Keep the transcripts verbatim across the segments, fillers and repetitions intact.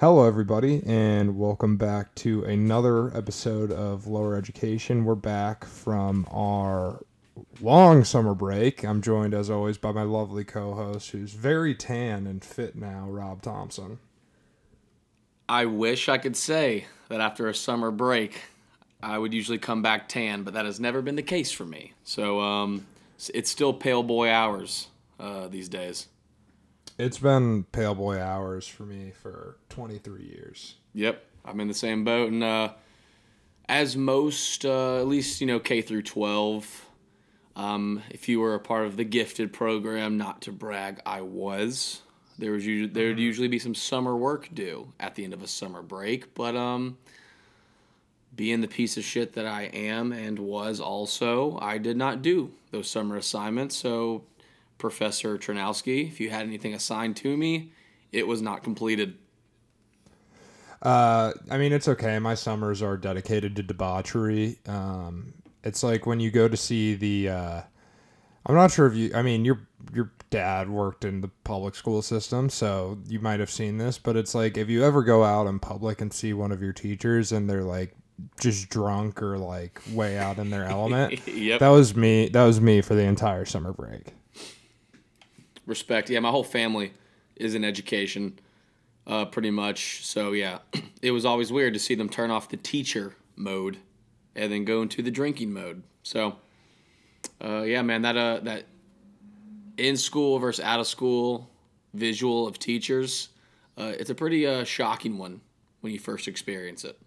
Hello, everybody, and welcome back to another episode of Lower Education. We're back from our long summer break. I'm joined, as always, by my lovely co-host, who's very tan and fit now, Rob Thompson. I wish I could say that after a summer break, I would usually come back tan, but that has never been the case for me. So um, it's still pale boy hours uh, these days. It's been pale boy hours for me for twenty-three years. Yep, I'm in the same boat, and uh, as most, uh, at least you know, K through twelve. Um, if you were a part of the gifted program, not to brag, I was. There was usually, there'd usually be some summer work due at the end of a summer break, but um, being the piece of shit that I am and was also, I did not do those summer assignments, so. Professor Tronowski, if you had anything assigned to me, it was not completed. Uh, I mean, it's okay. My summers are dedicated to debauchery. Um, it's like when you go to see the, uh, I'm not sure if you, I mean, your, your dad worked in the public school system, so you might've seen this, but it's like, if you ever go out in public and see one of your teachers and they're like, just drunk or like way out in their element. Yep. That was me. That was me for the entire summer break. Respect. Yeah, my whole family is in education, uh, pretty much. So, yeah, it was always weird to see them turn off the teacher mode and then go into the drinking mode. So, uh, yeah, man, that uh, that in-school versus out-of-school visual of teachers, uh, it's a pretty uh, shocking one when you first experience it.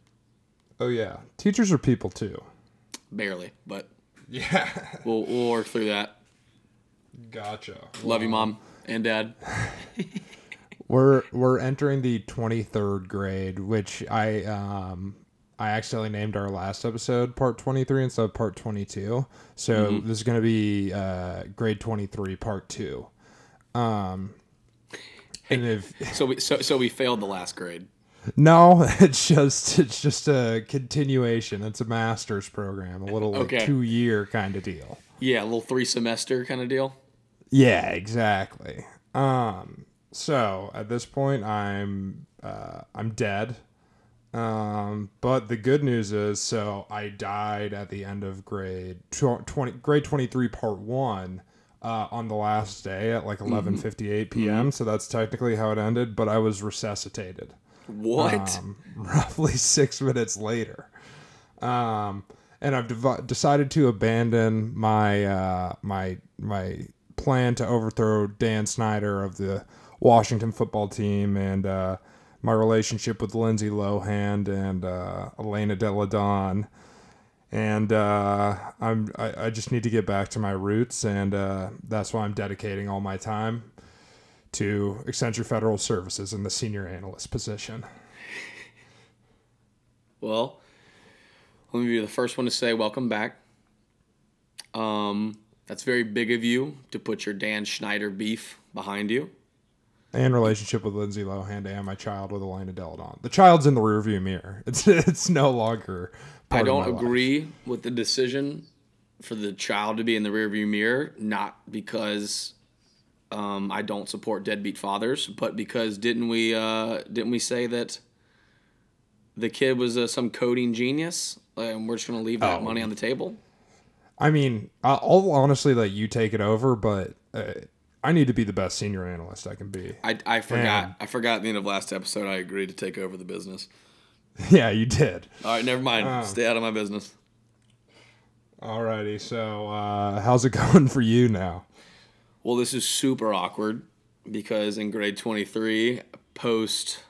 Oh, yeah. Teachers are people, too. Barely, but yeah, we'll, we'll work through that. Gotcha. Love wow. you, Mom and Dad. we're we're entering the twenty-third grade, which I um I accidentally named our last episode part twenty-three instead of part twenty-two. So mm-hmm. This is gonna be uh grade twenty-three part two. Um, and if so, we so so we failed the last grade. No, it's just it's just a continuation. It's a master's program, a little like okay. two year kind of deal. Yeah, a little three semester kind of deal. Yeah, exactly. Um, so at this point, I'm uh, I'm dead. Um, but the good news is, so I died at the end of grade twenty, grade twenty-three, part one, uh, on the last day at like eleven fifty-eight p.m. Mm-hmm. So that's technically how it ended. But I was resuscitated. What? Um, roughly six minutes later. Um. And I've dev- decided to abandon my uh, my my plan to overthrow Dan Snyder of the Washington football team and uh, my relationship with Lindsay Lohan and uh, Elena Delle Donne. And uh, I'm I, I just need to get back to my roots, and uh, that's why I'm dedicating all my time to Accenture Federal Services in the senior analyst position. Well. Let me be the first one to say welcome back. Um, that's very big of you to put your Dan Snyder beef behind you. And relationship with Lindsay Lohan and my child with Elena Delle Donne. The child's in the rearview mirror. It's it's no longer part I don't of my agree life. With the decision for the child to be in the rearview mirror, not because um, I don't support deadbeat fathers, but because didn't we uh, didn't we say that the kid was uh, some coding genius? And we're just going to leave that oh. money on the table? I mean, I'll honestly let you take it over, but uh, I need to be the best senior analyst I can be. I, I forgot. And I forgot at the end of last episode I agreed to take over the business. Yeah, you did. All right, never mind. Um, Stay out of my business. All righty. So uh, how's it going for you now? Well, this is super awkward because in grade twenty-three, post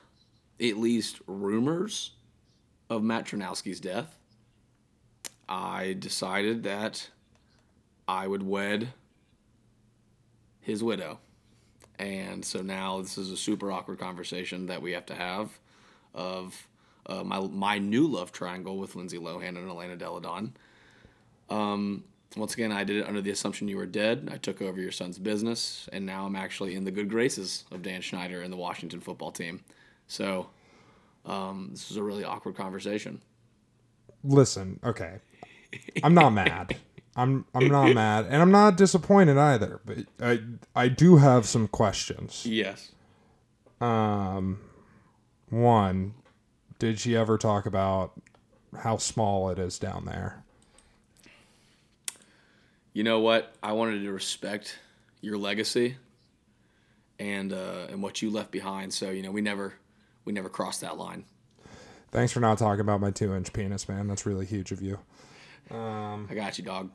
at least rumors of Matt Tronowski's death, I decided that I would wed his widow. And so now this is a super awkward conversation that we have to have of uh, my my new love triangle with Lindsay Lohan and Elena Delle Donne. Um, once again, I did it under the assumption you were dead. I took over your son's business, and now I'm actually in the good graces of Dan Snyder and the Washington football team. So um, this is a really awkward conversation. Listen, okay. I'm not mad. I'm I'm not mad, and I'm not disappointed either. But I I do have some questions. Yes. Um, one, did she ever talk about how small it is down there? You know what? I wanted to respect your legacy and uh, and what you left behind. So, you know, we never we never crossed that line. Thanks for not talking about my two-inch penis, man. That's really huge of you. Um, I got you, dog.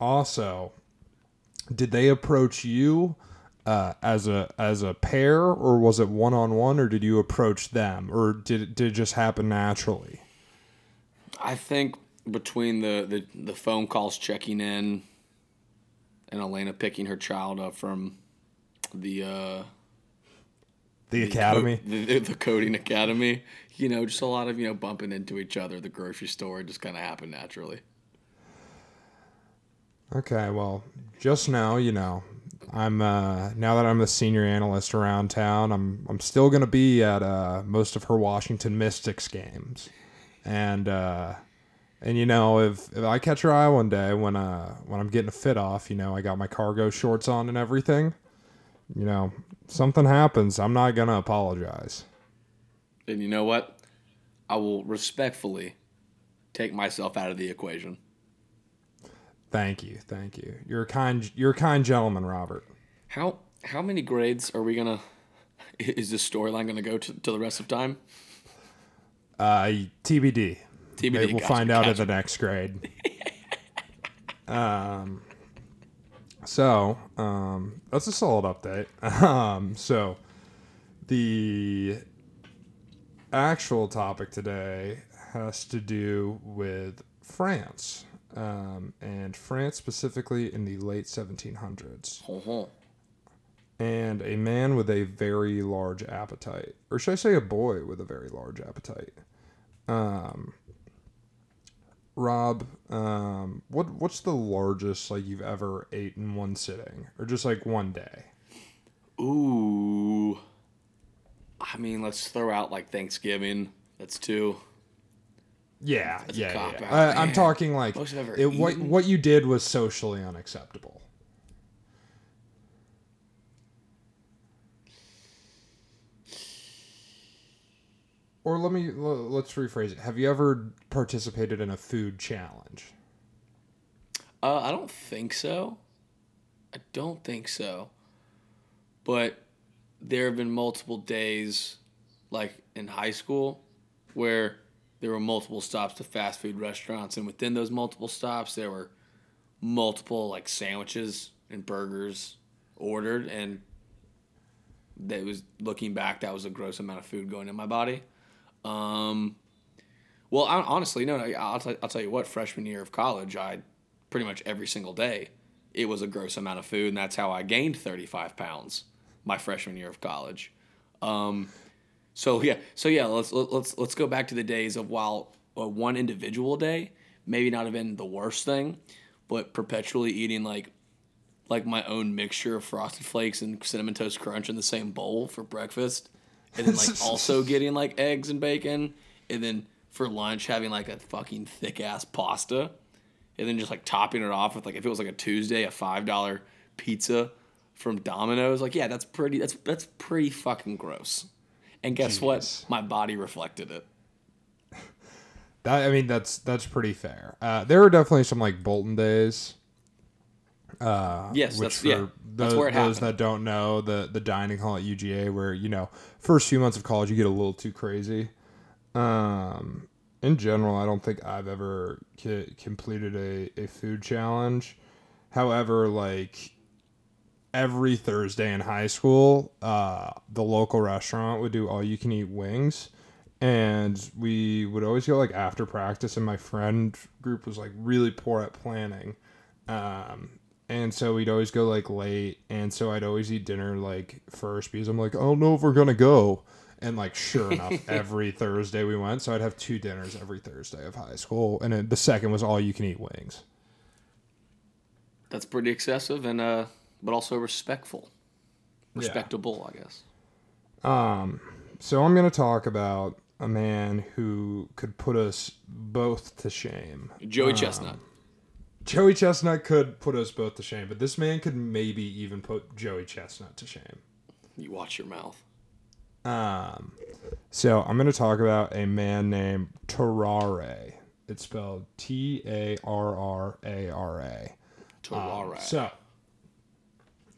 Also, did they approach you uh, as a as a pair, or was it one-on-one, or did you approach them, or did it, did it just happen naturally? I think between the, the, the phone calls checking in and Elena picking her child up from the... Uh, The academy, the, the, the coding academy, you know, just a lot of, you know, bumping into each other at the grocery store. It just kind of happened naturally. Okay. Well, just now, you know, I'm, uh, now that I'm the senior analyst around town, I'm, I'm still going to be at, uh, most of her Washington Mystics games. And, uh, and you know, if, if I catch her eye one day when, uh, when I'm getting a fit off, you know, I got my cargo shorts on and everything, you know, something happens, I'm not going to apologize. And you know what? I will respectfully take myself out of the equation. Thank you. Thank you. You're a kind, you're a kind gentleman, Robert. How how many grades are we going to, is this storyline going to go to the rest of time? Uh, T B D. T B D. Maybe we'll gotcha, find out gotcha. At the next grade. um... So, um, that's a solid update. Um, so, the actual topic today has to do with France, um, and France specifically in the late seventeen hundreds. Mm-hmm. And a man with a very large appetite, or should I say a boy with a very large appetite. Um... Rob, um, what what's the largest like you've ever ate in one sitting, or just like one day? Ooh, I mean, let's throw out like Thanksgiving. That's two. Yeah, that's yeah, yeah. Out, uh, I'm talking like it, what what you did was socially unacceptable. Or let me, let's rephrase it. Have you ever participated in a food challenge? Uh, I don't think so. I don't think so. But there have been multiple days, like in high school, where there were multiple stops to fast food restaurants. And within those multiple stops, there were multiple like sandwiches and burgers ordered. And that was, looking back, that was a gross amount of food going in my body. Um, well, I, honestly, no, I'll, t- I'll tell you what, freshman year of college, I pretty much every single day, it was a gross amount of food. And that's how I gained thirty-five pounds my freshman year of college. Um, so yeah, so yeah, let's, let's, let's go back to the days of while uh, one individual day, maybe not have been the worst thing, but perpetually eating like, like my own mixture of Frosted Flakes and Cinnamon Toast Crunch in the same bowl for breakfast. And then, like, also getting, like, eggs and bacon. And then for lunch, having, like, a fucking thick-ass pasta. And then just, like, topping it off with, like, if it was, like, a Tuesday, a five dollar pizza from Domino's. Like, yeah, that's pretty, that's that's pretty fucking gross. And guess Jeez. What? My body reflected it. That, I mean, that's that's pretty fair. Uh, there were definitely some, like, Bolton days. Uh, yes, which that's, for yeah, those, that's where it those that don't know, the, the dining hall at U G A where, you know, first few months of college, you get a little too crazy. Um, in general, I don't think I've ever c- completed a, a food challenge. However, like every Thursday in high school, uh, the local restaurant would do all you can eat wings. And we would always go like after practice. And my friend group was like really poor at planning. Um, And so we'd always go, like, late, and so I'd always eat dinner, like, first, because I'm like, I don't know if we're going to go. And, like, sure enough, every Thursday we went, so I'd have two dinners every Thursday of high school, and it, the second was all-you-can-eat wings. That's pretty excessive, and uh, but also respectful. Respectable, yeah. I guess. Um, so I'm going to talk about a man who could put us both to shame. Joey um, Chestnut. Joey Chestnut could put us both to shame, but this man could maybe even put Joey Chestnut to shame. You watch your mouth. Um, So I'm going to talk about a man named Tarrare. It's spelled T A R R A R A. Tarrare. Um, so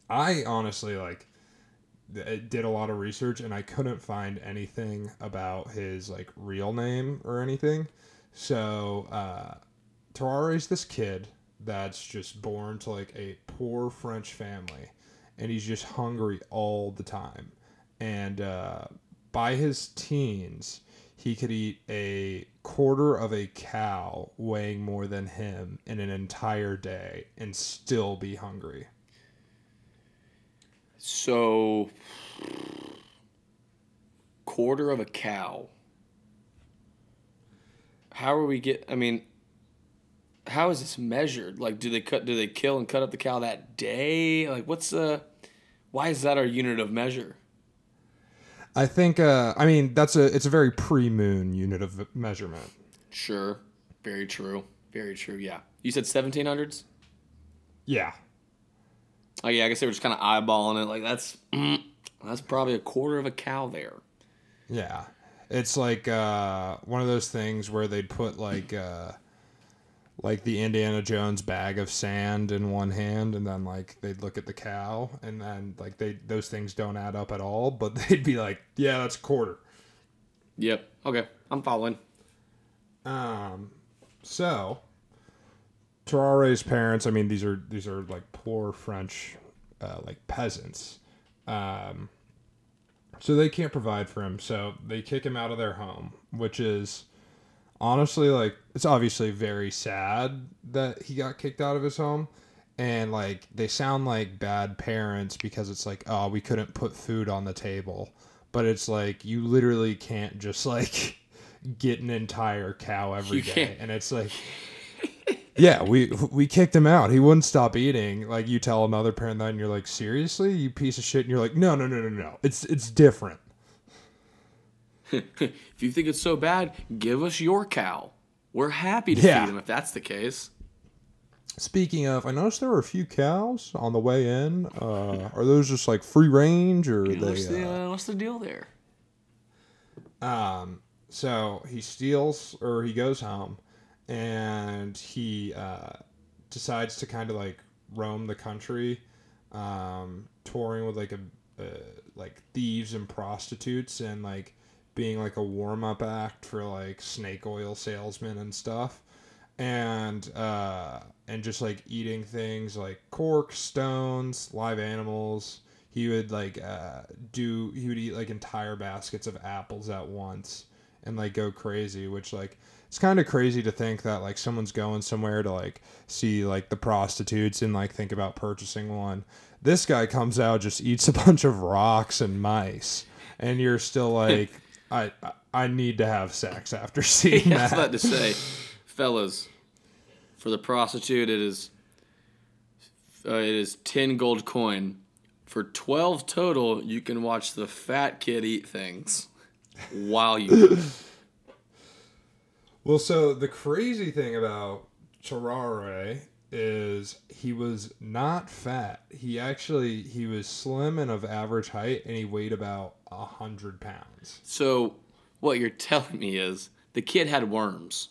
I honestly like did a lot of research and I couldn't find anything about his like real name or anything. So uh, Tarrare is this kid that's just born to like a poor French family, and he's just hungry all the time. And uh, by his teens, he could eat a quarter of a cow weighing more than him in an entire day and still be hungry. So, quarter of a cow. How are we get? I mean, how is this measured? Like, do they cut? Do they kill and cut up the cow that day? Like, what's the? Why is that our unit of measure? I think, uh, I mean, that's a, it's a very pre-moon unit of measurement. Sure. Very true. Very true. Yeah. You said seventeen hundreds? Yeah. Oh yeah. I guess they were just kind of eyeballing it. Like that's, that's probably a quarter of a cow there. Yeah. It's like, uh, one of those things where they'd put like, uh, like the Indiana Jones bag of sand in one hand, and then like they'd look at the cow, and then like they those things don't add up at all, but they'd be like, yeah, that's a quarter. Yep. Okay. I'm following. Um so Tarrare's parents, I mean these are these are like poor French uh, like peasants. Um so they can't provide for him, so they kick him out of their home, which is honestly, like, it's obviously very sad that he got kicked out of his home. And, like, they sound like bad parents because it's like, oh, we couldn't put food on the table. But it's like, you literally can't just, like, get an entire cow every you day. Can't. And it's like, yeah, we we kicked him out. He wouldn't stop eating. Like, you tell another parent that and you're like, seriously? You piece of shit. And you're like, no, no, no, no, no. It's it's different. If you think it's so bad, give us your cow. We're happy to yeah. feed them if that's the case. Speaking of, I noticed there were a few cows on the way in. Uh, are those just like free range, or yeah, they, what's, the, uh, what's the deal there? Um, so he steals, or he goes home, and he uh, decides to kind of like roam the country, um, touring with like a uh, like thieves and prostitutes, and like being like a warm-up act for like snake oil salesmen and stuff, and uh and just like eating things like corks, stones, live animals. He would like uh do he would eat like entire baskets of apples at once and like go crazy, which like it's kind of crazy to think that like someone's going somewhere to like see like the prostitutes and like think about purchasing one. This guy comes out, just eats a bunch of rocks and mice, and you're still like I I need to have sex after seeing yeah, that. I was about to say, fellas, for the prostitute, it is uh, it is ten gold coin. For twelve total, you can watch the fat kid eat things while you do it. Well, so the crazy thing about Tarrare is he was not fat. He actually, he was slim and of average height, and he weighed about a hundred pounds. So what you're telling me is the kid had worms.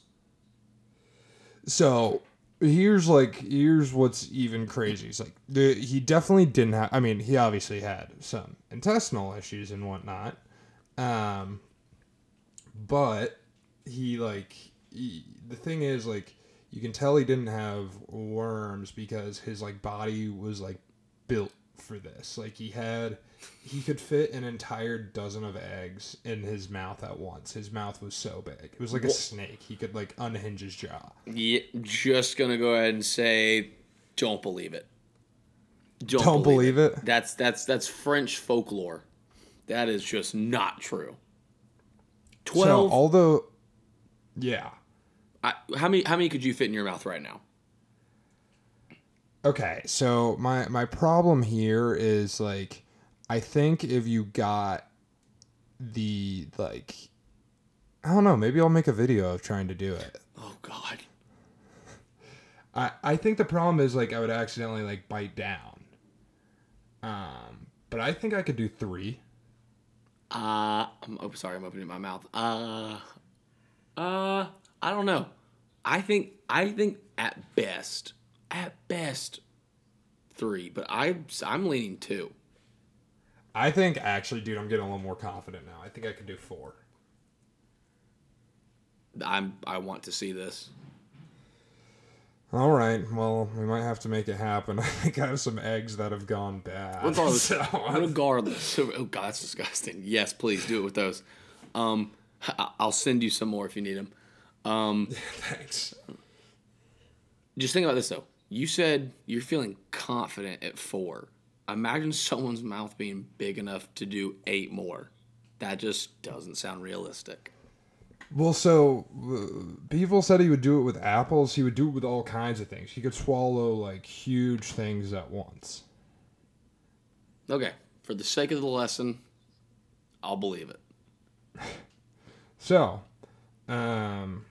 So here's like, here's what's even crazy. It's like the, he definitely didn't have, I mean, he obviously had some intestinal issues and whatnot. Um, but he like, he, the thing is like, you can tell he didn't have worms because his like body was like built for this. Like he had, he could fit an entire dozen of eggs in his mouth at once. His mouth was so big. It was like a snake. He could like unhinge his jaw. Yeah, just gonna go ahead and say, don't believe it. Don't, don't believe, believe it. it. That's that's that's French folklore. That is just not true. Twelve. So, although, yeah. I, how many how many could you fit in your mouth right now? Okay, so my, my problem here is, like, I think if you got the, like, I don't know, maybe I'll make a video of trying to do it. Oh, God. I I think the problem is, like, I would accidentally, like, bite down. Um, but I think I could do three. Uh, I'm oh, sorry, I'm opening my mouth. Uh, uh, I don't know. I think I think at best, at best, three. But I I'm leaning two. I think actually, dude, I'm getting a little more confident now. I think I can do four. I'm I want to see this. All right, well, we might have to make it happen. I think I have some eggs that have gone bad. Regardless, so. regardless. Oh, God, that's disgusting. Yes, please do it with those. Um, I'll send you some more if you need them. Um, Thanks. Just think about this, though. You said you're feeling confident at four. Imagine someone's mouth being big enough to do eight more. That just doesn't sound realistic. Well, so uh, Beeville said he would do it with apples. He would do it with all kinds of things. He could swallow like huge things at once. Okay, for the sake of the lesson, I'll believe it. So, um,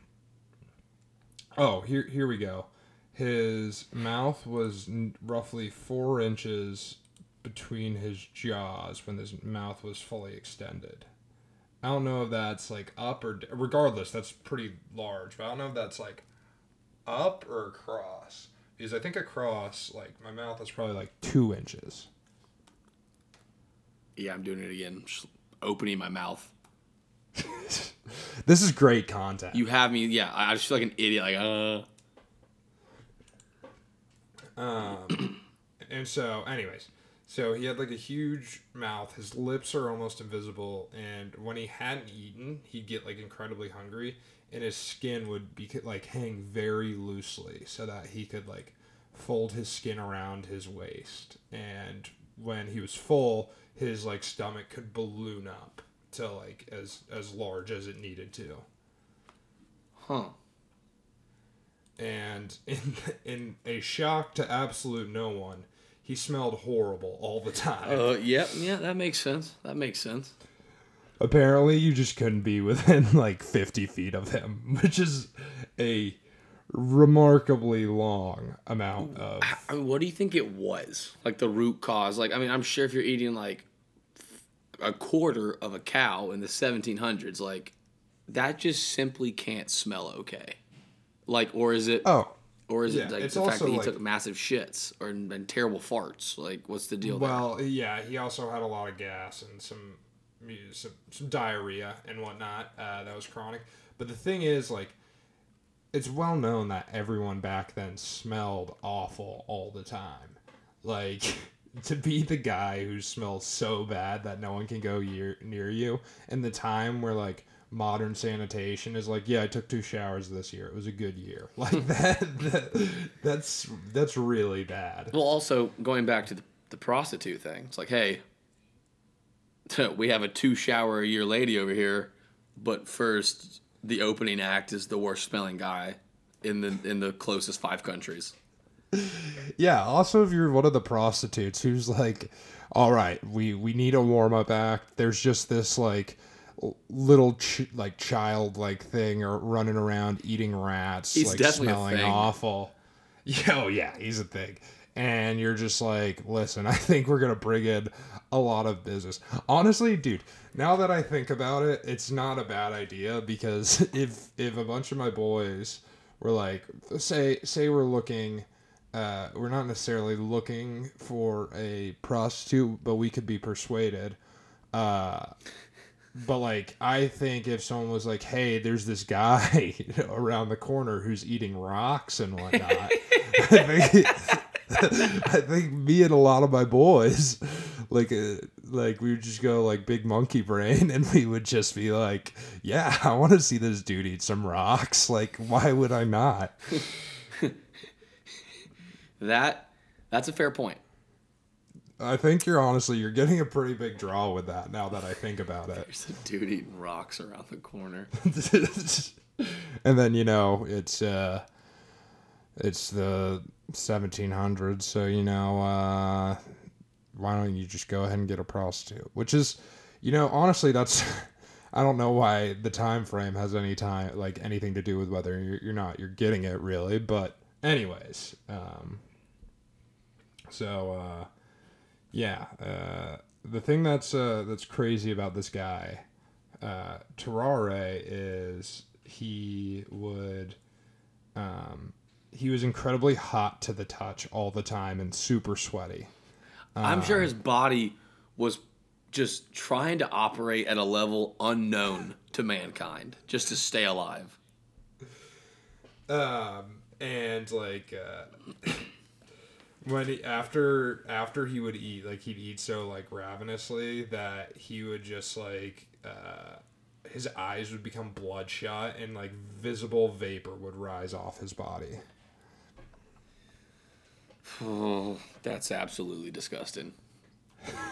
oh, here here we go. His mouth was n- roughly four inches between his jaws when his mouth was fully extended. I don't know if that's, like, up or... Regardless, that's pretty large. But I don't know if that's, like, up or across. Because I think across, like, my mouth is probably, like, two inches. Yeah, I'm doing it again. Just opening my mouth. This is great content. You have me... Yeah, I just feel like an idiot. Like, uh... Um, and so, anyways... So he had like a huge mouth, his lips are almost invisible, and when he hadn't eaten, he'd get like incredibly hungry, and his skin would be like hang very loosely so that he could like fold his skin around his waist. And when he was full, his like stomach could balloon up to like as, as large as it needed to. Huh. And in in a shock to absolute no one, he smelled horrible all the time. Uh, yep, yeah, that makes sense. That makes sense. Apparently, you just couldn't be within, like, fifty feet of him, which is a remarkably long amount of... I mean, what do you think it was? Like, the root cause? Like, I mean, I'm sure if you're eating, like, a quarter of a cow in the seventeen hundreds, like, that just simply can't smell okay. Like, or is it... Oh. Or is yeah, it like the fact that he like, took massive shits or and terrible farts? Like, what's the deal? Well, there? yeah, he also had a lot of gas and some some, some diarrhea and whatnot uh, that was chronic. But the thing is, like, it's well known that everyone back then smelled awful all the time. Like, to be the guy who smells so bad that no one can go year, near you, in the time where like. Modern sanitation is like, yeah, I took two showers this year. It was a good year. Like that, that that's that's really bad. Well, also going back to the, the prostitute thing, it's like, hey, we have a two shower a year lady over here, but first the opening act is the worst smelling guy in the in the closest five countries. Yeah. Also, if you're one of the prostitutes who's like, all right, we we need a warm up act. There's just this like. little ch- like child like thing or running around eating rats, he's like smelling awful. Yo, yeah, he's a thing. And you're just like, listen, I think we're gonna bring in a lot of business. Honestly, dude, now that I think about it, it's not a bad idea because if if a bunch of my boys were like, say say we're looking, uh, we're not necessarily looking for a prostitute, but we could be persuaded. Uh, But, like, I think if someone was like, hey, there's this guy around the corner who's eating rocks and whatnot, I, think, I think me and a lot of my boys, like, uh, like we would just go, like, big monkey brain, and we would just be like, yeah, I want to see this dude eat some rocks. Like, why would I not? that That's a fair point. I think you're honestly, you're getting a pretty big draw with that now that I think about it. There's a dude eating rocks around the corner. And then, you know, it's uh, it's the seventeen hundreds, so, you know, uh, why don't you just go ahead and get a prostitute? Which is, you know, honestly, that's, I don't know why the time frame has any time, like, anything to do with whether you're, you're not, you're getting it, really. But anyways, um, so, uh, yeah, uh, the thing that's uh, that's crazy about this guy, uh, Tarrare, is he would um, he was incredibly hot to the touch all the time and super sweaty. Um, I'm sure his body was just trying to operate at a level unknown to mankind just to stay alive. Um, and like, uh, when he, after, after he would eat, like he'd eat so like ravenously that he would just like, uh, his eyes would become bloodshot and like visible vapor would rise off his body. Oh, that's absolutely disgusting.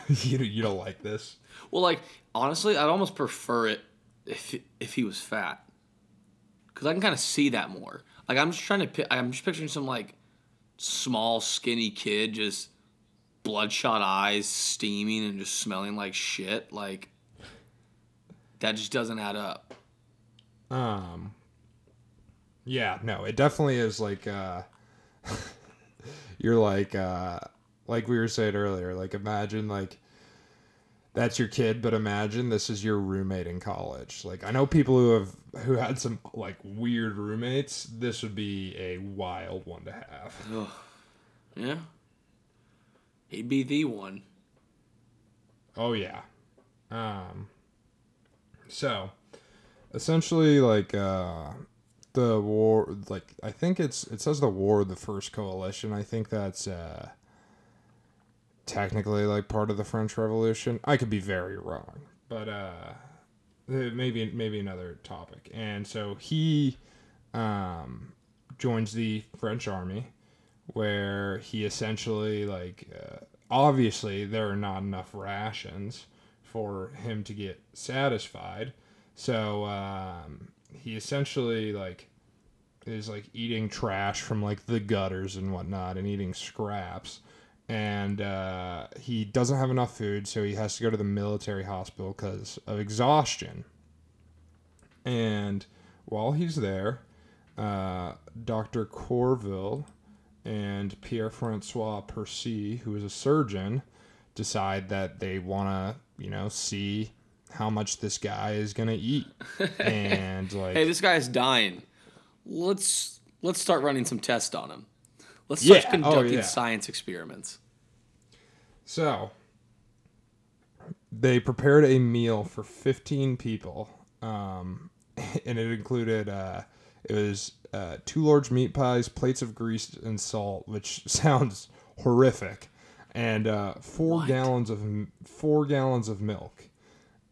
you, you don't like this? Well, like, honestly, I'd almost prefer it if, if he was fat. Because I can kind of see that more. Like, I'm just trying to... I'm just picturing some, like, small, skinny kid just bloodshot eyes, steaming, and just smelling like shit. Like, that just doesn't add up. Um. Yeah, no, it definitely is, like, uh... you're, like, uh... like we were saying earlier, like, imagine, like... that's your kid, but imagine this is your roommate in college. Like, I know people who have who had some like weird roommates. This would be a wild one to have. Ugh. Yeah, he'd be the one. Oh yeah. Um. So, essentially, like uh, the war. Like I think it's it says the War of the First Coalition. I think that's. Uh, technically like part of the French Revolution. I could be very wrong, but uh maybe maybe another topic. And so he um joins the French army, where he essentially like uh, obviously there are not enough rations for him to get satisfied, so um he essentially like is like eating trash from like the gutters and whatnot and eating scraps. And uh, he doesn't have enough food, so he has to go to the military hospital because of exhaustion. And while he's there, uh, Doctor Corville and Pierre Francois Percy, who is a surgeon, decide that they want to, you know, see how much this guy is going to eat. And like, hey, this guy's dying. Let's let's start running some tests on him. Let's start yeah. conducting oh, yeah. science experiments. So, they prepared a meal for fifteen people, um, and it included, uh, it was uh, two large meat pies, plates of grease and salt, which sounds horrific, and uh, four what? gallons of four gallons of milk,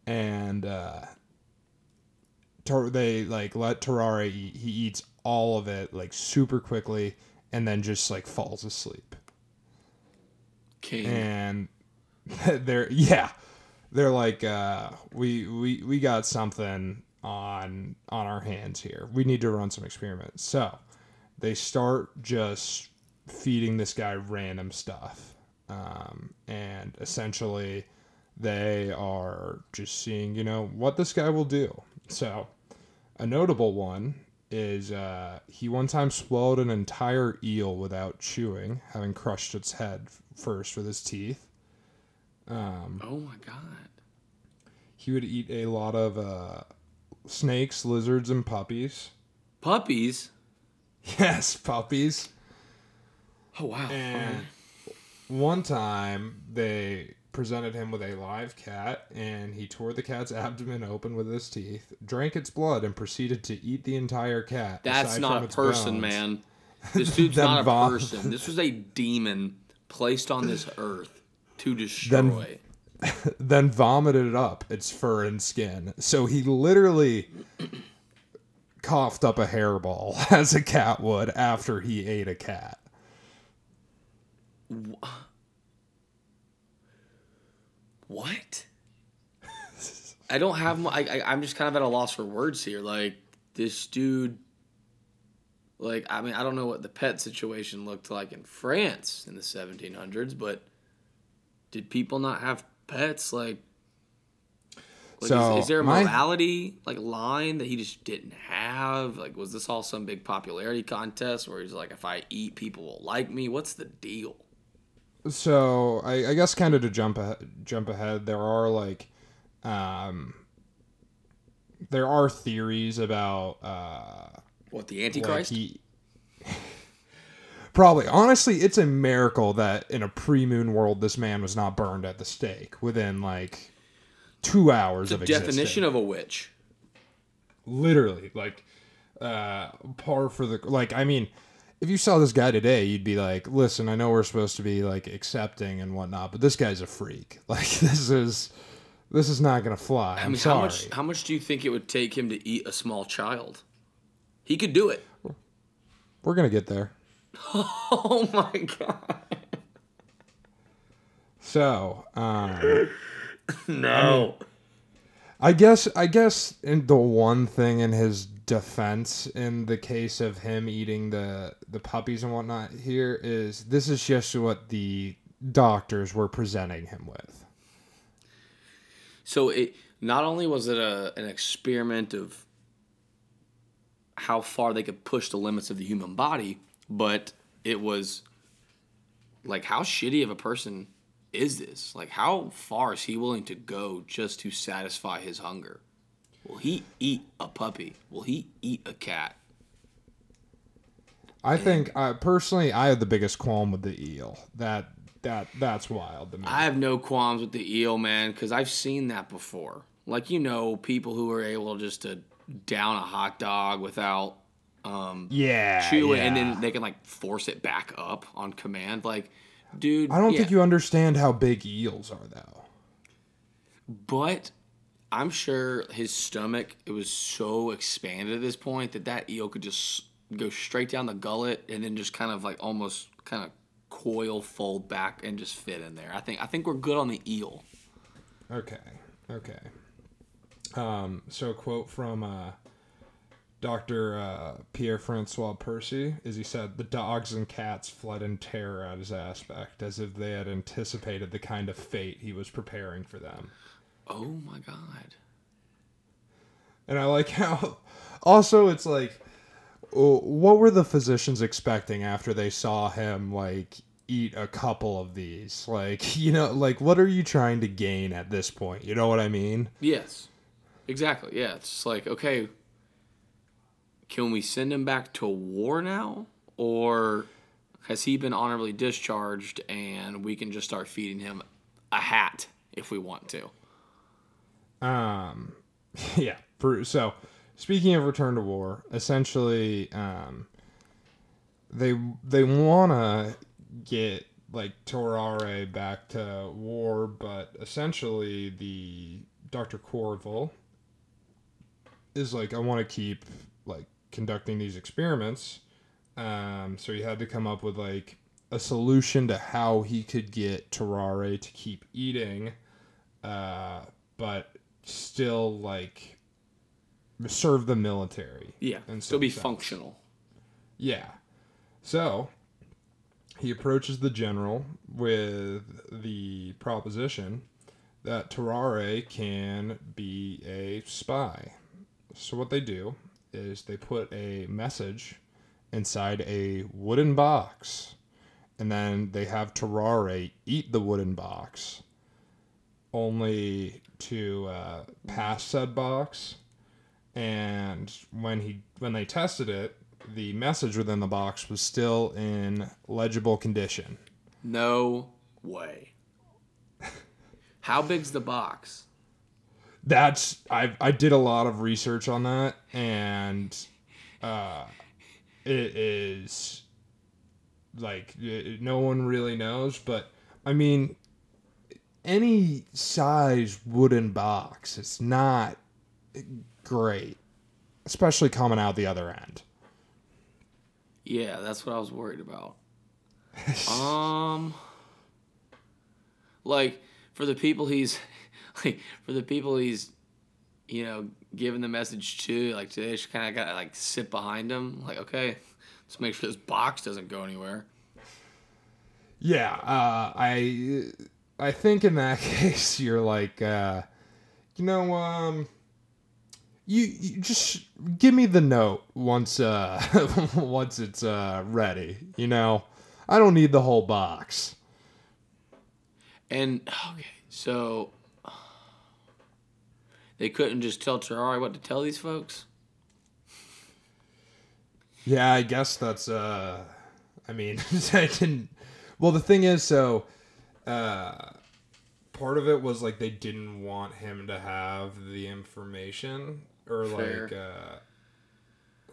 and uh, tar- they like let Tarrare eat. He eats all of it like super quickly. And then just like falls asleep. King. And they're yeah, they're like uh, we we we got something on on our hands here. We need to run some experiments. So they start just feeding this guy random stuff, um, and essentially they are just seeing you know what this guy will do. So a notable one. Is uh, he one time swallowed an entire eel without chewing, having crushed its head first with his teeth. Um, oh my god. He would eat a lot of uh, snakes, lizards, and puppies. Puppies? Yes, puppies. Oh wow. And oh. One time they presented him with a live cat, and he tore the cat's abdomen open with his teeth, drank its blood, and proceeded to eat the entire cat. That's not a person, bones. Man. This dude's not a vom- person. This was a demon placed on this earth to destroy. Then, then vomited it up, its fur and skin. So he literally coughed up a hairball, as a cat would, after he ate a cat. What? What? I don't have my, I, I, I'm just kind of at a loss for words here. Like, this dude... Like, I mean, I don't know what the pet situation looked like in France in the seventeen hundreds, but did people not have pets? Like, like so is, is there a morality my... like line that he just didn't have? Like, was this all some big popularity contest where he's like, if I eat, people will like me? What's the deal? So I, I guess kind of to jump ahead, jump ahead, there are like, um, there are theories about uh, what the Antichrist. Like he, probably, honestly, it's a miracle that in a pre-moon world this man was not burned at the stake within like two hours the of existence. The definition of a witch. Literally, like uh, par for the like. I mean. If you saw this guy today, you'd be like, listen, I know we're supposed to be like accepting and whatnot, but this guy's a freak. Like this is, this is not going to fly. I'm I mean, sorry. How much, how much do you think it would take him to eat a small child? He could do it. We're going to get there. Oh my God. So, um, no, I guess, I guess in the one thing in his defense in the case of him eating the the puppies and whatnot here is this is just what the doctors were presenting him with. So it not only was it a, an experiment of how far they could push the limits of the human body, but it was like how shitty of a person is this? Like how far is he willing to go just to satisfy his hunger? Will he eat a puppy? Will he eat a cat? I think, uh, personally, I have the biggest qualm with the eel. That that that's wild to me. I have no qualms with the eel, man, because I've seen that before. Like, you know, people who are able just to down a hot dog without um, yeah, chew it, yeah. and then they can, like, force it back up on command. Like, dude. I don't yeah. think you understand how big eels are, though. But I'm sure his stomach, it was so expanded at this point that that eel could just go straight down the gullet and then just kind of like almost kind of coil, fold back, and just fit in there. I think I think we're good on the eel. Okay, okay. Um, so a quote from uh, Doctor Uh, Pierre Francois Percy is he said, "The dogs and cats fled in terror at his aspect, as if they had anticipated the kind of fate he was preparing for them." Oh my God. And I like how, also it's like, what were the physicians expecting after they saw him like eat a couple of these? Like, you know, like what are you trying to gain at this point? You know what I mean? Yes, exactly. Yeah. It's just like, okay, can we send him back to war now? Or has he been honorably discharged and we can just start feeding him a hat if we want to? Um, yeah. So, speaking of return to war, essentially, um, they they want to get like Tarrare back to war, but essentially, the Doctor Corville is like, I want to keep like conducting these experiments. Um, so he had to come up with like a solution to how he could get Tarrare to keep eating, uh, but still like serve the military. Yeah. And still be sense. functional. Yeah. So he approaches the general with the proposition that Tarrare can be a spy. So what they do is they put a message inside a wooden box and then they have Tarrare eat the wooden box. Only to uh, pass said box, and when he when they tested it, the message within the box was still in legible condition. No way. How big's the box? That's I I did a lot of research on that, and uh, it is like it, no one really knows, but I mean. Any size wooden box, it's not great, especially coming out the other end. Yeah, that's what I was worried about. um, like for the people he's, like for the people he's, you know, giving the message to, like today, just kind of got to like sit behind him, like okay, let's make sure this box doesn't go anywhere. Yeah, uh, I. I think in that case, you're like, uh, you know, um, you, you just give me the note once, uh, once it's, uh, ready, you know, I don't need the whole box. And, okay, so they couldn't just tell Tarrare what to tell these folks? Yeah, I guess that's, uh, I mean, I didn't, well, the thing is, so, uh, part of it was, like, they didn't want him to have the information, or, Fair. like, uh,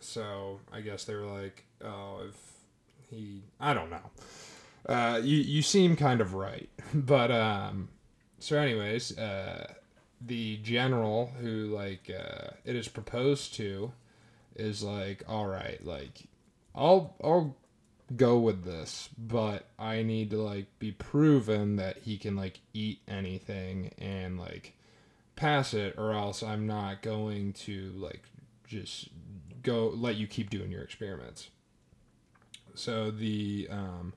so, I guess they were like, oh, if he, I don't know. Uh, you, you seem kind of right, but, um, so anyways, uh, the general who, like, uh, it is proposed to is like, all right, like, I'll, I'll go with this, but I need to, like, be proven that he can, like, eat anything and, like, pass it, or else I'm not going to, like, just go, let you keep doing your experiments. So the, um...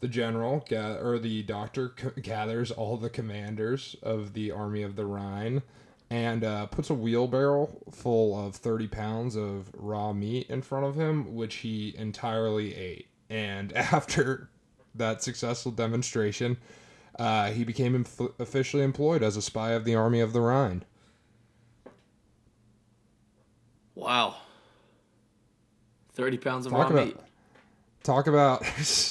The general, or the doctor, gathers all the commanders of the Army of the Rhine and uh, puts a wheelbarrow full of thirty pounds of raw meat in front of him, which he entirely ate. And after that successful demonstration, uh, he became inf- officially employed as a spy of the Army of the Rhine. Wow. thirty pounds of Talk raw about- meat. Talk about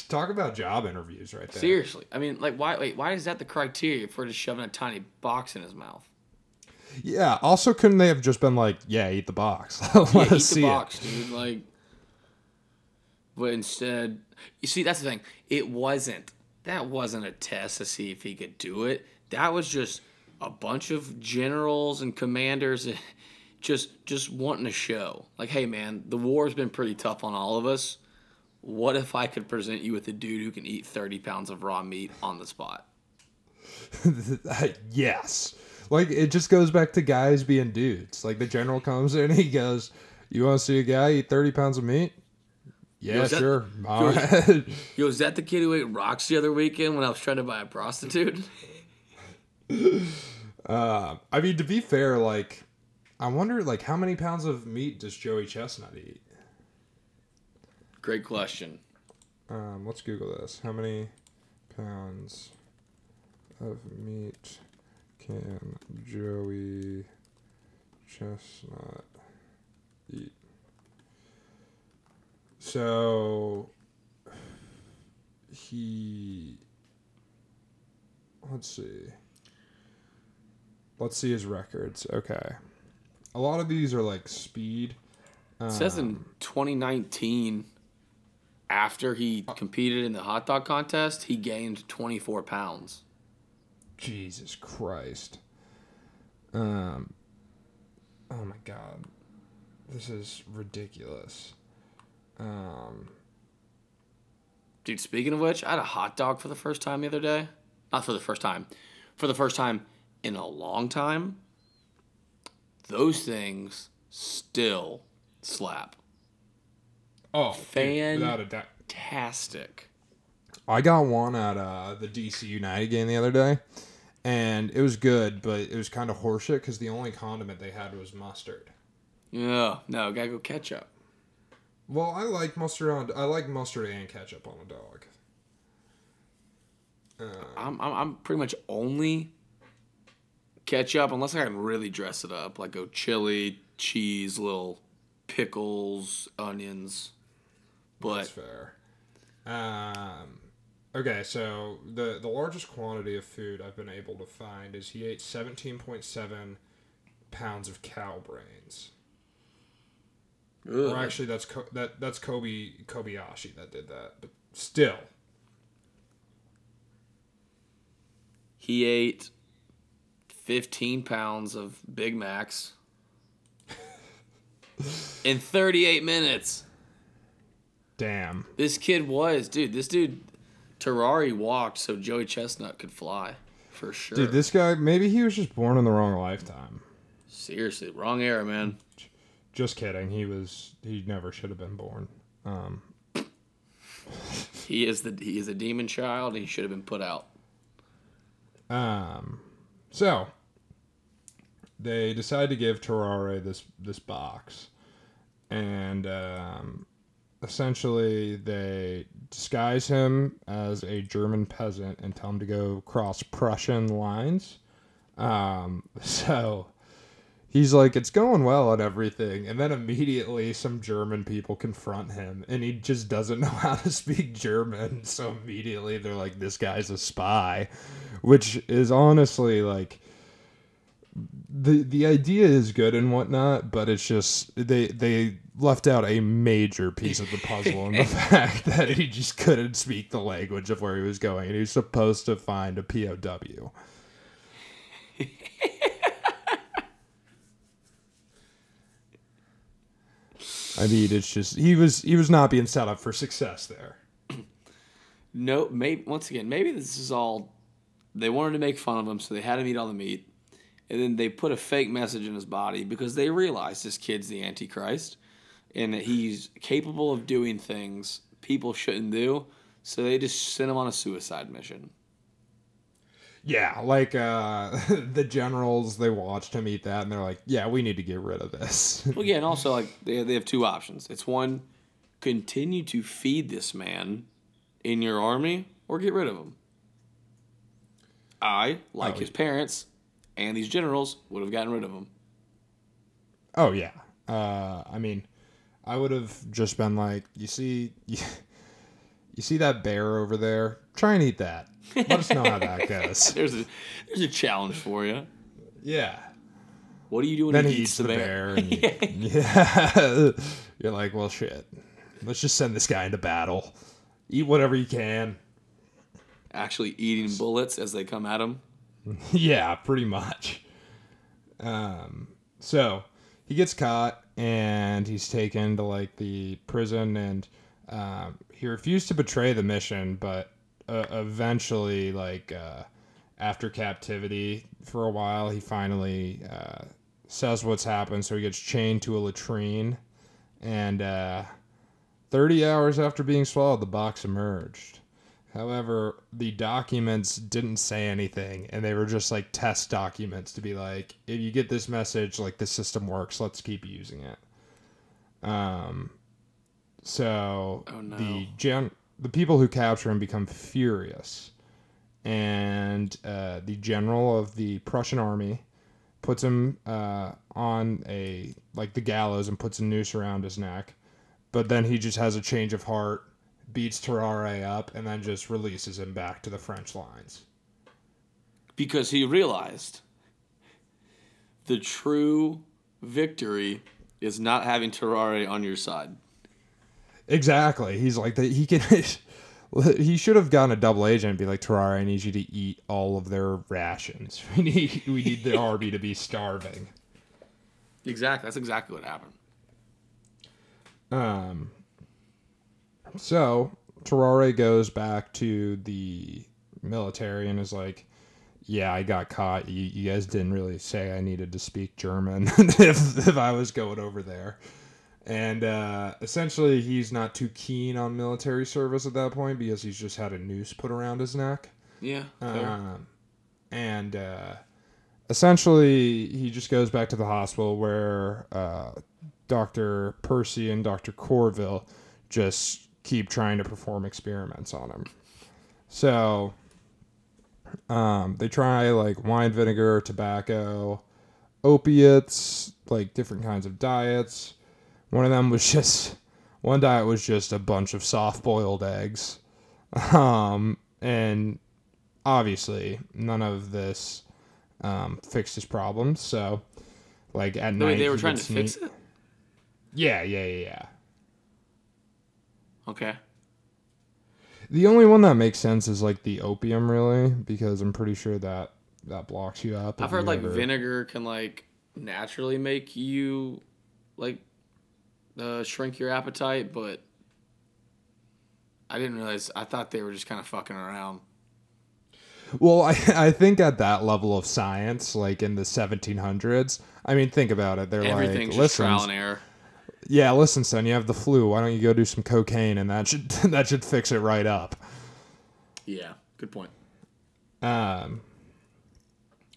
talk about job interviews right there. Seriously. I mean, like, why wait, why is that the criteria for just shoving a tiny box in his mouth? Yeah. Also, couldn't they have just been like, yeah, eat the box. Let yeah, us eat see the box, it. dude. Like, but instead, you see, that's the thing. It wasn't, that wasn't a test to see if he could do it. That was just a bunch of generals and commanders just just wanting a show. Like, hey, man, the war's been pretty tough on all of us. What if I could present you with a dude who can eat thirty pounds of raw meat on the spot? Yes. Like, it just goes back to guys being dudes. Like, the general comes in, he goes, you want to see a guy eat thirty pounds of meat? Yeah, yo, is that, sure. All yo, right. Yo, is that the kid who ate rocks the other weekend when I was trying to buy a prostitute? uh, I mean, to be fair, like, I wonder, like, how many pounds of meat does Joey Chestnut eat? Great question. Um, let's Google this. How many pounds of meat can Joey Chestnut eat? So, he... Let's see. Let's see his records. Okay. A lot of these are, like, speed. Um, it says in twenty nineteen... After he competed in the hot dog contest, he gained twenty-four pounds. Jesus Christ. Um. Oh, my God. This is ridiculous. Um. Dude, speaking of which, I had a hot dog for the first time the other day. Not for the first time. For the first time in a long time. Those things still slap. Oh, fantastic. I got one at uh, the D C United game the other day, and it was good, but it was kind of horseshit because the only condiment they had was mustard. Yeah, no, gotta go ketchup. Well, I like mustard on. I like mustard and ketchup on a dog. Um, I'm, I'm I'm pretty much only ketchup unless I can really dress it up, like go chili, cheese, little pickles, onions. But that's fair. Um, okay, so the, the largest quantity of food I've been able to find is he ate seventeen point seven pounds of cow brains. Ugh. Or actually, that's that that's Kobe Kobayashi that did that, but still. He ate fifteen pounds of Big Macs in thirty-eight minutes. Damn. This kid was, dude, this dude, Tarrare walked so Joey Chestnut could fly, for sure. Dude, this guy, maybe he was just born in the wrong lifetime. Seriously, wrong era, man. Just kidding. He was, he never should have been born. Um. He is the, he is a demon child, and he should have been put out. Um, so, they decide to give Tarrare this, this box, and, um... essentially they disguise him as a German peasant and tell him to go cross Prussian lines. Um, so he's like, it's going well and everything. And then immediately some German people confront him and he just doesn't know how to speak German. So immediately they're like, this guy's a spy, which is honestly like, The the idea is good and whatnot, but it's just they they left out a major piece of the puzzle in the fact that he just couldn't speak the language of where he was going. He was supposed to find a P O W. I mean, it's just he was he was not being set up for success there. No, maybe once again, maybe this is all they wanted to make fun of him, so they had him eat all the meat. And then they put a fake message in his body because they realize this kid's the Antichrist and that he's capable of doing things people shouldn't do. So they just sent him on a suicide mission. Yeah, like uh, the generals, they watched him eat that and they're like, yeah, we need to get rid of this. Well, yeah, and also like they they have two options. It's one, continue to feed this man in your army or get rid of him. I, like oh, his parents... and these generals would have gotten rid of him. Oh, yeah. Uh, I mean, I would have just been like, you see you, you see that bear over there? Try and eat that. Let us know how that goes. There's a, there's a challenge for you. Yeah. What do you do when then he eats, eats the, the bear? bear and you, yeah. You're like, well, shit. Let's just send this guy into battle. Eat whatever you can. Actually eating bullets as they come at him. Yeah, pretty much. Um, so he gets caught and he's taken to like the prison, and um, he refused to betray the mission. But uh, eventually, like uh, after captivity for a while, he finally uh, says what's happened. So he gets chained to a latrine, and uh, thirty hours after being swallowed, the box emerged. However, the documents didn't say anything, and they were just, like, test documents to be like, if you get this message, like, the system works, let's keep using it. Um, so oh, no. the gen- the people who capture him become furious, and uh, the general of the Prussian army puts him uh, on a, like, the gallows and puts a noose around his neck, but then he just has a change of heart, beats Tarrare up, and then just releases him back to the French lines. Because he realized the true victory is not having Tarrare on your side. Exactly. He's like, he can. He should have gotten a double agent and be like, Tarrare, I need you to eat all of their rations. We need, we need the army to be starving. Exactly. That's exactly what happened. Um... So, Tarrare goes back to the military and is like, yeah, I got caught. You, you guys didn't really say I needed to speak German if, if I was going over there. And uh, essentially, he's not too keen on military service at that point because he's just had a noose put around his neck. Yeah. Um, and uh, essentially, he just goes back to the hospital where uh, Doctor Percy and Doctor Corville just... keep trying to perform experiments on him. So um, they try like wine vinegar, tobacco, opiates, like different kinds of diets. One of them was just, one diet was just a bunch of soft-boiled eggs. Um, and obviously none of this um, fixed his problems. So like at no, night... they were trying to sne- fix it? Yeah, yeah, yeah, yeah. Okay. The only one that makes sense is, like, the opium, really, because I'm pretty sure that that blocks you up. I've heard, like, ever... vinegar can, like, naturally make you, like, uh, shrink your appetite, but I didn't realize. I thought they were just kind of fucking around. Well, I, I think at that level of science, like, in the seventeen hundreds, I mean, think about it. They're Everything's like, listen. Trial and error. Yeah, listen, son, you have the flu. Why don't you go do some cocaine, and that should that should fix it right up. Yeah, good point. Um.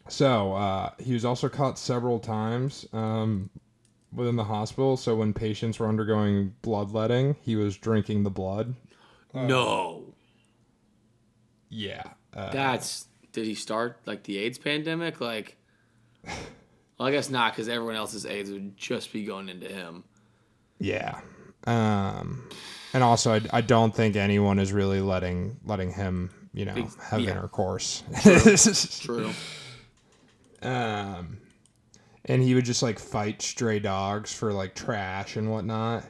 So uh, he was also caught several times um, within the hospital, so when patients were undergoing bloodletting, he was drinking the blood. Uh, no. Yeah. Uh, That's... Did he start, like, the AIDS pandemic? Like... Well, I guess not, because everyone else's AIDS would just be going into him. Yeah. Um, and also, I, I don't think anyone is really letting letting him, you know, Big, have yeah. intercourse. True. True. Um, and he would just, like, fight stray dogs for, like, trash and whatnot,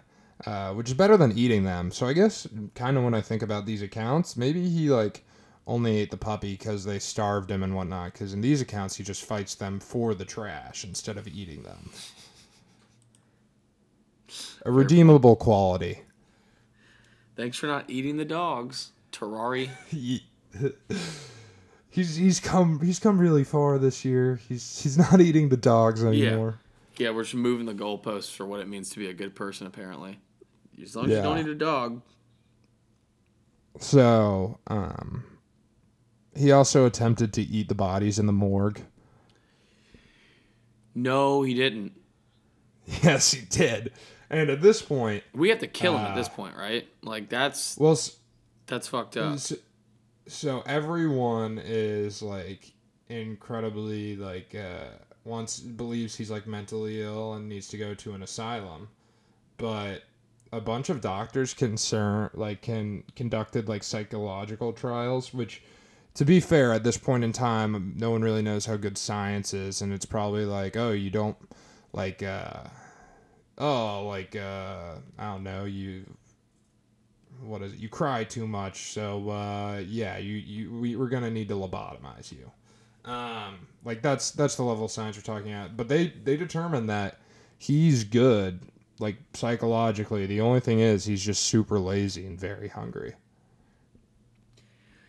uh, which is better than eating them. So I guess, kind of when I think about these accounts, maybe he, like... only ate the puppy because they starved him and whatnot, because in these accounts he just fights them for the trash instead of eating them. A redeemable quality. Thanks for not eating the dogs, Tarrare. he's he's come he's come really far this year. He's he's not eating the dogs anymore. Yeah, yeah, we're just moving the goalposts for what it means to be a good person, apparently. As long as yeah. you don't eat a dog. So, um... he also attempted to eat the bodies in the morgue. No, he didn't. Yes, he did. And at this point... we have to kill him uh, at this point, right? Like, that's... well, that's fucked up. So, so everyone is, like, incredibly, like, uh, wants, believes he's, like, mentally ill and needs to go to an asylum. But... a bunch of doctors concern, like, can conducted like psychological trials, which, to be fair, at this point in time, no one really knows how good science is, and it's probably like, oh, you don't like, uh, oh, like, uh, I don't know, you, what is it? You cry too much, so uh, yeah, you, you, we, we're gonna need to lobotomize you, um, like that's that's the level of science we're talking about. But they they determined that he's good. Like, psychologically, the only thing is he's just super lazy and very hungry.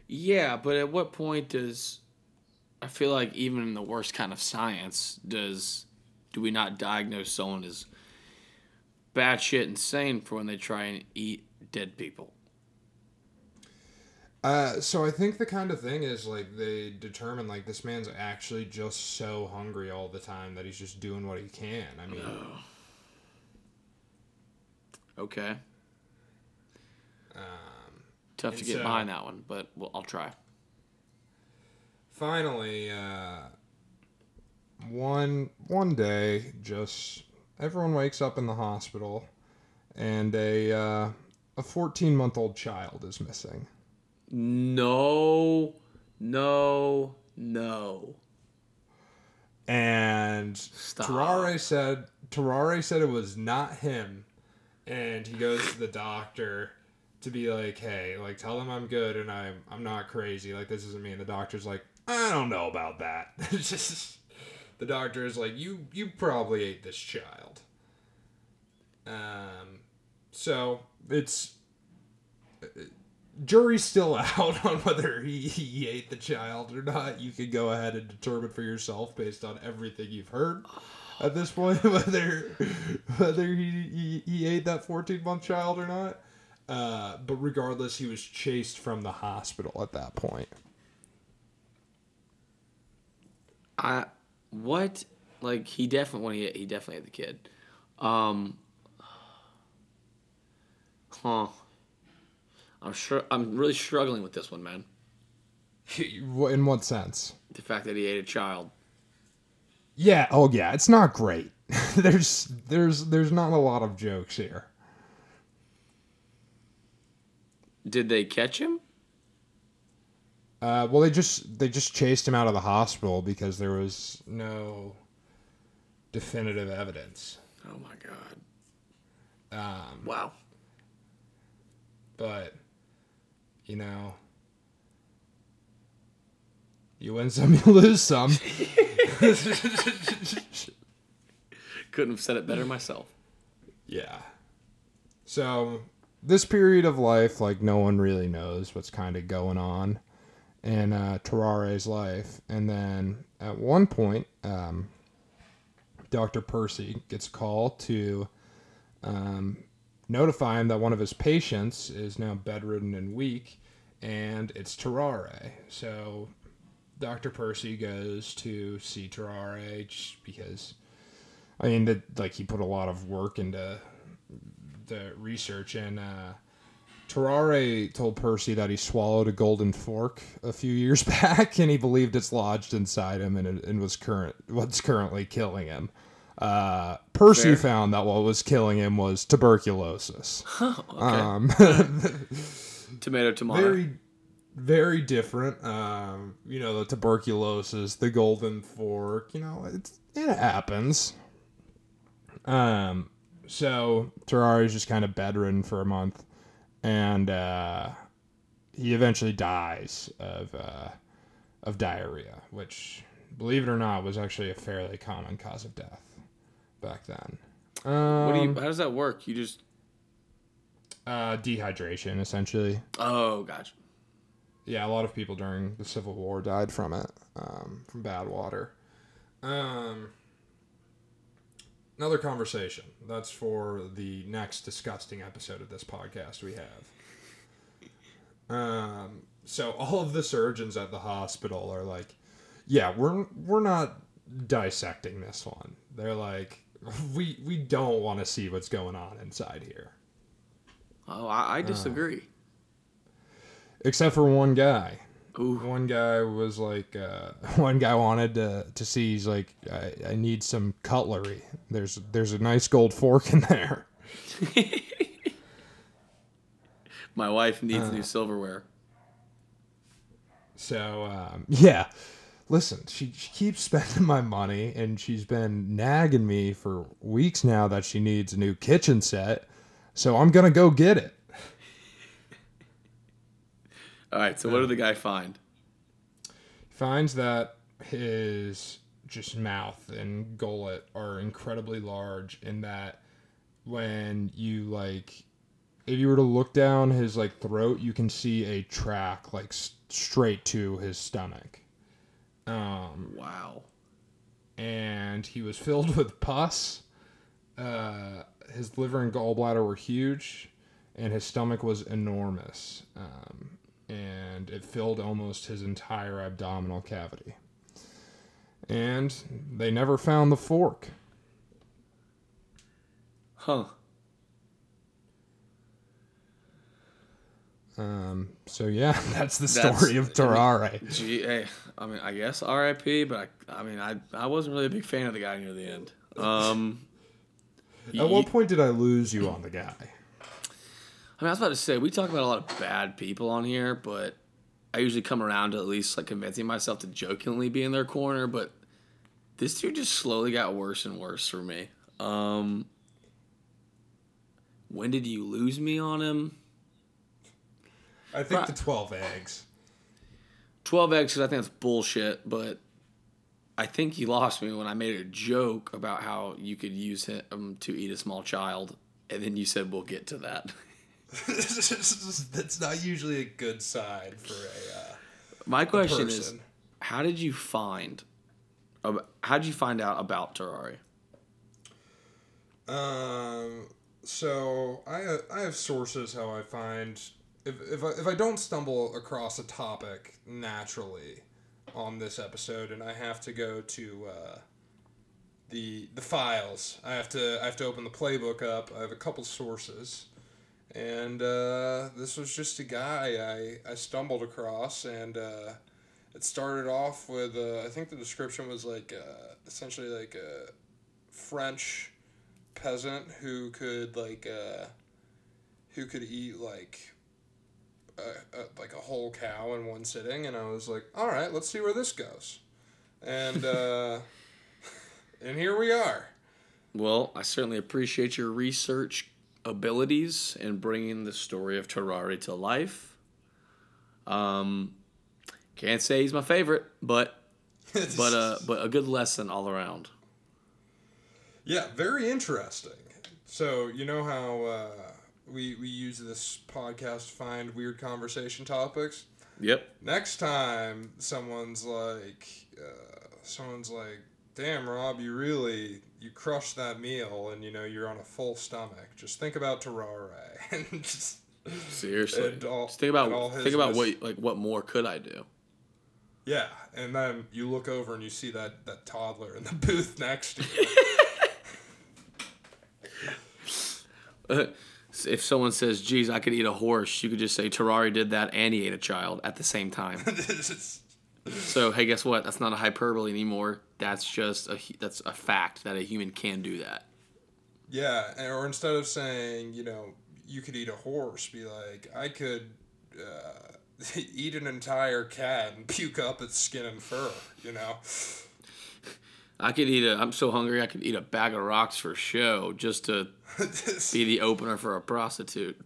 Yeah, but at what point does... I feel like even in the worst kind of science, does do we not diagnose someone as batshit insane for when they try and eat dead people? Uh, so I think the kind of thing is, like, they determine, like, this man's actually just so hungry all the time that he's just doing what he can. I mean... oh. Okay. Um, Tough to get so, behind that one, but we'll, I'll try. Finally, uh, one one day, just everyone wakes up in the hospital, and a uh, a fourteen-month-old child is missing. No, no, no. And Tarrare said Tarrare said it was not him. And he goes to the doctor to be like, hey, like, tell them I'm good and I'm I'm not crazy. Like, this isn't me. And the doctor's like, I don't know about that. Just, the doctor is like, you you probably ate this child. Um, so it's jury's still out on whether he, he ate the child or not. You can go ahead and determine for yourself based on everything you've heard. At this point, whether whether he, he, he ate that fourteen-month child or not. Uh, but regardless, he was chased from the hospital at that point. I, what? Like, he definitely he, he definitely had the kid. Um, huh. I'm sure. I'm really struggling with this one, man. In what sense? The fact that he ate a child. Yeah, oh yeah, it's not great. there's there's there's not a lot of jokes here. Did they catch him? Uh, well, they just they just chased him out of the hospital because there was no definitive evidence. Oh my God. Um, wow. But, you know, you win some, you lose some. Couldn't have said it better myself. Yeah. So, this period of life, like, no one really knows what's kind of going on in uh, Tarrare's life. And then, at one point, um, Doctor Percy gets a call to um, notify him that one of his patients is now bedridden and weak, and it's Tarrare. So... Doctor Percy goes to see Tarrare because I mean, that like he put a lot of work into the research, and uh, Tarrare told Percy that he swallowed a golden fork a few years back, and he believed it's lodged inside him, and it, and was current what's currently killing him. Uh, Percy Fair. found that what was killing him was tuberculosis. Oh, okay. Um, tomato, tomato. Very, very different. Um, you know, the tuberculosis, the golden fork. You know, it's, it happens. Um, so Tarrare is just kind of bedridden for a month, and uh, he eventually dies of uh, of diarrhea, which, believe it or not, was actually a fairly common cause of death back then. Um, what do you, how does that work? You just uh, dehydration, essentially. Oh, gotcha. Yeah, a lot of people during the Civil War died from it, um, from bad water. Um, another conversation. That's for the next disgusting episode of this podcast we have. Um, so all of the surgeons at the hospital are like, yeah, we're we're not dissecting this one. They're like, we we don't want to see what's going on inside here. Oh, I, I disagree. Uh, except for one guy. Ooh. One guy was like, uh, one guy wanted to to see. He's like, I, I need some cutlery. There's there's a nice gold fork in there. My wife needs uh, new silverware. So um, yeah. Listen, she, she keeps spending my money, and she's been nagging me for weeks now that she needs a new kitchen set, so I'm going to go get it. All right, so um, what did the guy find? He finds that his just mouth and gullet are incredibly large, and that when you, like, if you were to look down his, like, throat, you can see a track, like, s- straight to his stomach. Um, wow. And he was filled with pus. Uh, his liver and gallbladder were huge, and his stomach was enormous. Um, and it filled almost his entire abdominal cavity. And they never found the fork. Huh. Um, so yeah, that's the story that's, of Tarrare. I mean, gee, hey, I mean, I guess R I P, but I, I mean, I, I wasn't really a big fan of the guy near the end. Um, At he, what point did I lose you on the guy? I mean, I was about to say, we talk about a lot of bad people on here, but I usually come around to at least like convincing myself to jokingly be in their corner, but this dude just slowly got worse and worse for me. Um, when did you lose me on him? I think the twelve eggs. twelve eggs, because I think that's bullshit, but I think you lost me when I made a joke about how you could use him to eat a small child, and then you said, we'll get to that. That's not usually a good sign for a uh, My question a is, how did you find, how did you find out about Tarrare? Um, so, I, I have sources how I find... If if I, if I don't stumble across a topic naturally on this episode, and I have to go to uh, the the files, I have to I have to open the playbook up. I have a couple sources, and uh, this was just a guy I, I stumbled across, and uh, it started off with uh, I think the description was like uh, essentially like a French peasant who could like uh, who could eat like. A, a, like a whole cow in one sitting, and I was like, all right, let's see where this goes. And uh, and here we are. Well, I certainly appreciate your research abilities in bringing the story of Tarrare to life. Um, can't say he's my favorite, but but uh, but a good lesson all around. Yeah, very interesting. So, you know how... Uh, We we use this podcast to find weird conversation topics. Yep. Next time someone's like, uh, someone's like, damn, Rob, you really, you crushed that meal, and, you know, you're on a full stomach. Just think about Tarrare. and just, Seriously. And all, just think about, and all his think about what, like, what more could I do? Yeah. And then you look over and you see that, that toddler in the booth next to you. If someone says, geez, I could eat a horse, you could just say, Tarrare did that and he ate a child at the same time. So, hey, guess what? That's not a hyperbole anymore. That's just a, that's a fact that a human can do that. Yeah, or instead of saying, you know, you could eat a horse, be like, I could uh, eat an entire cat and puke up its skin and fur, you know? I could eat a, I'm so hungry, I could eat a bag of rocks for show just to be the opener for a prostitute.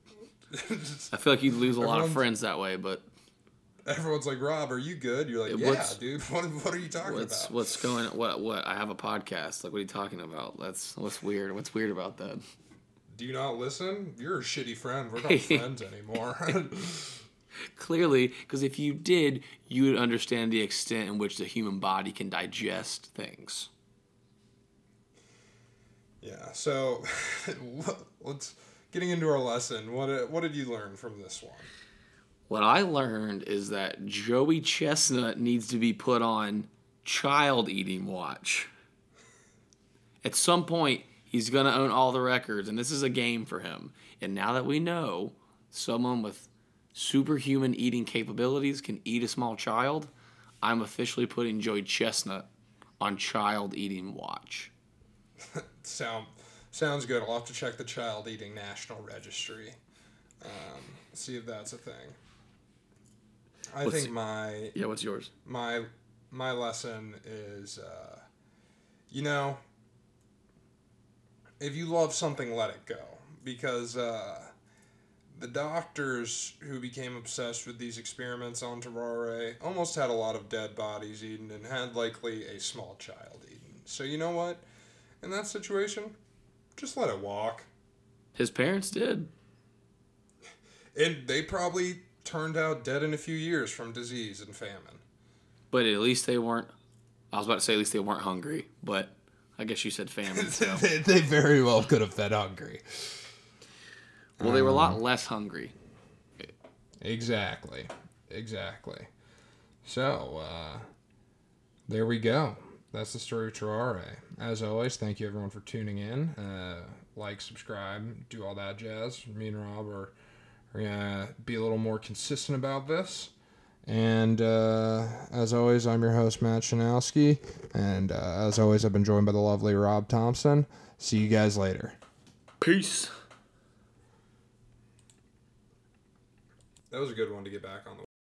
I feel like you'd lose a everyone's, lot of friends that way, but... Everyone's like, Rob, are you good? You're like, yeah, dude, what, what are you talking what's, about? What's going on? What, what? I have a podcast. Like, what are you talking about? That's what's weird. What's weird about that? Do you not listen? You're a shitty friend. We're not friends anymore. Clearly, because if you did, you would understand the extent in which the human body can digest things. Yeah, so let's getting into our lesson. What what did you learn from this one? What I learned is that Joey Chestnut needs to be put on child eating watch. At some point, he's going to own all the records, and this is a game for him. And now that we know someone with superhuman eating capabilities can eat a small child, I'm officially putting Joey Chestnut on child eating watch. Sound sounds good. I'll have to check the child eating national registry. Um, see if that's a thing. I what's, think my yeah. What's yours? My my lesson is, uh, you know, if you love something, let it go, because. Uh, The doctors who became obsessed with these experiments on Tarrare almost had a lot of dead bodies eaten and had likely a small child eaten. So you know what? In that situation, just let it walk. His parents did. And they probably turned out dead in a few years from disease and famine. But at least they weren't... I was about to say at least they weren't hungry, but I guess you said famine. So. they, they very well could have fed hungry. Well, they were a lot less hungry. Exactly. Exactly. So, uh, there we go. That's the story of Tarrare. As always, thank you everyone for tuning in. Uh, like, subscribe, do all that jazz. Me and Rob are, are going to be a little more consistent about this. And uh, as always, I'm your host, Matt Tronowski. And uh, as always, I've been joined by the lovely Rob Thompson. See you guys later. Peace. That was a good one to get back on the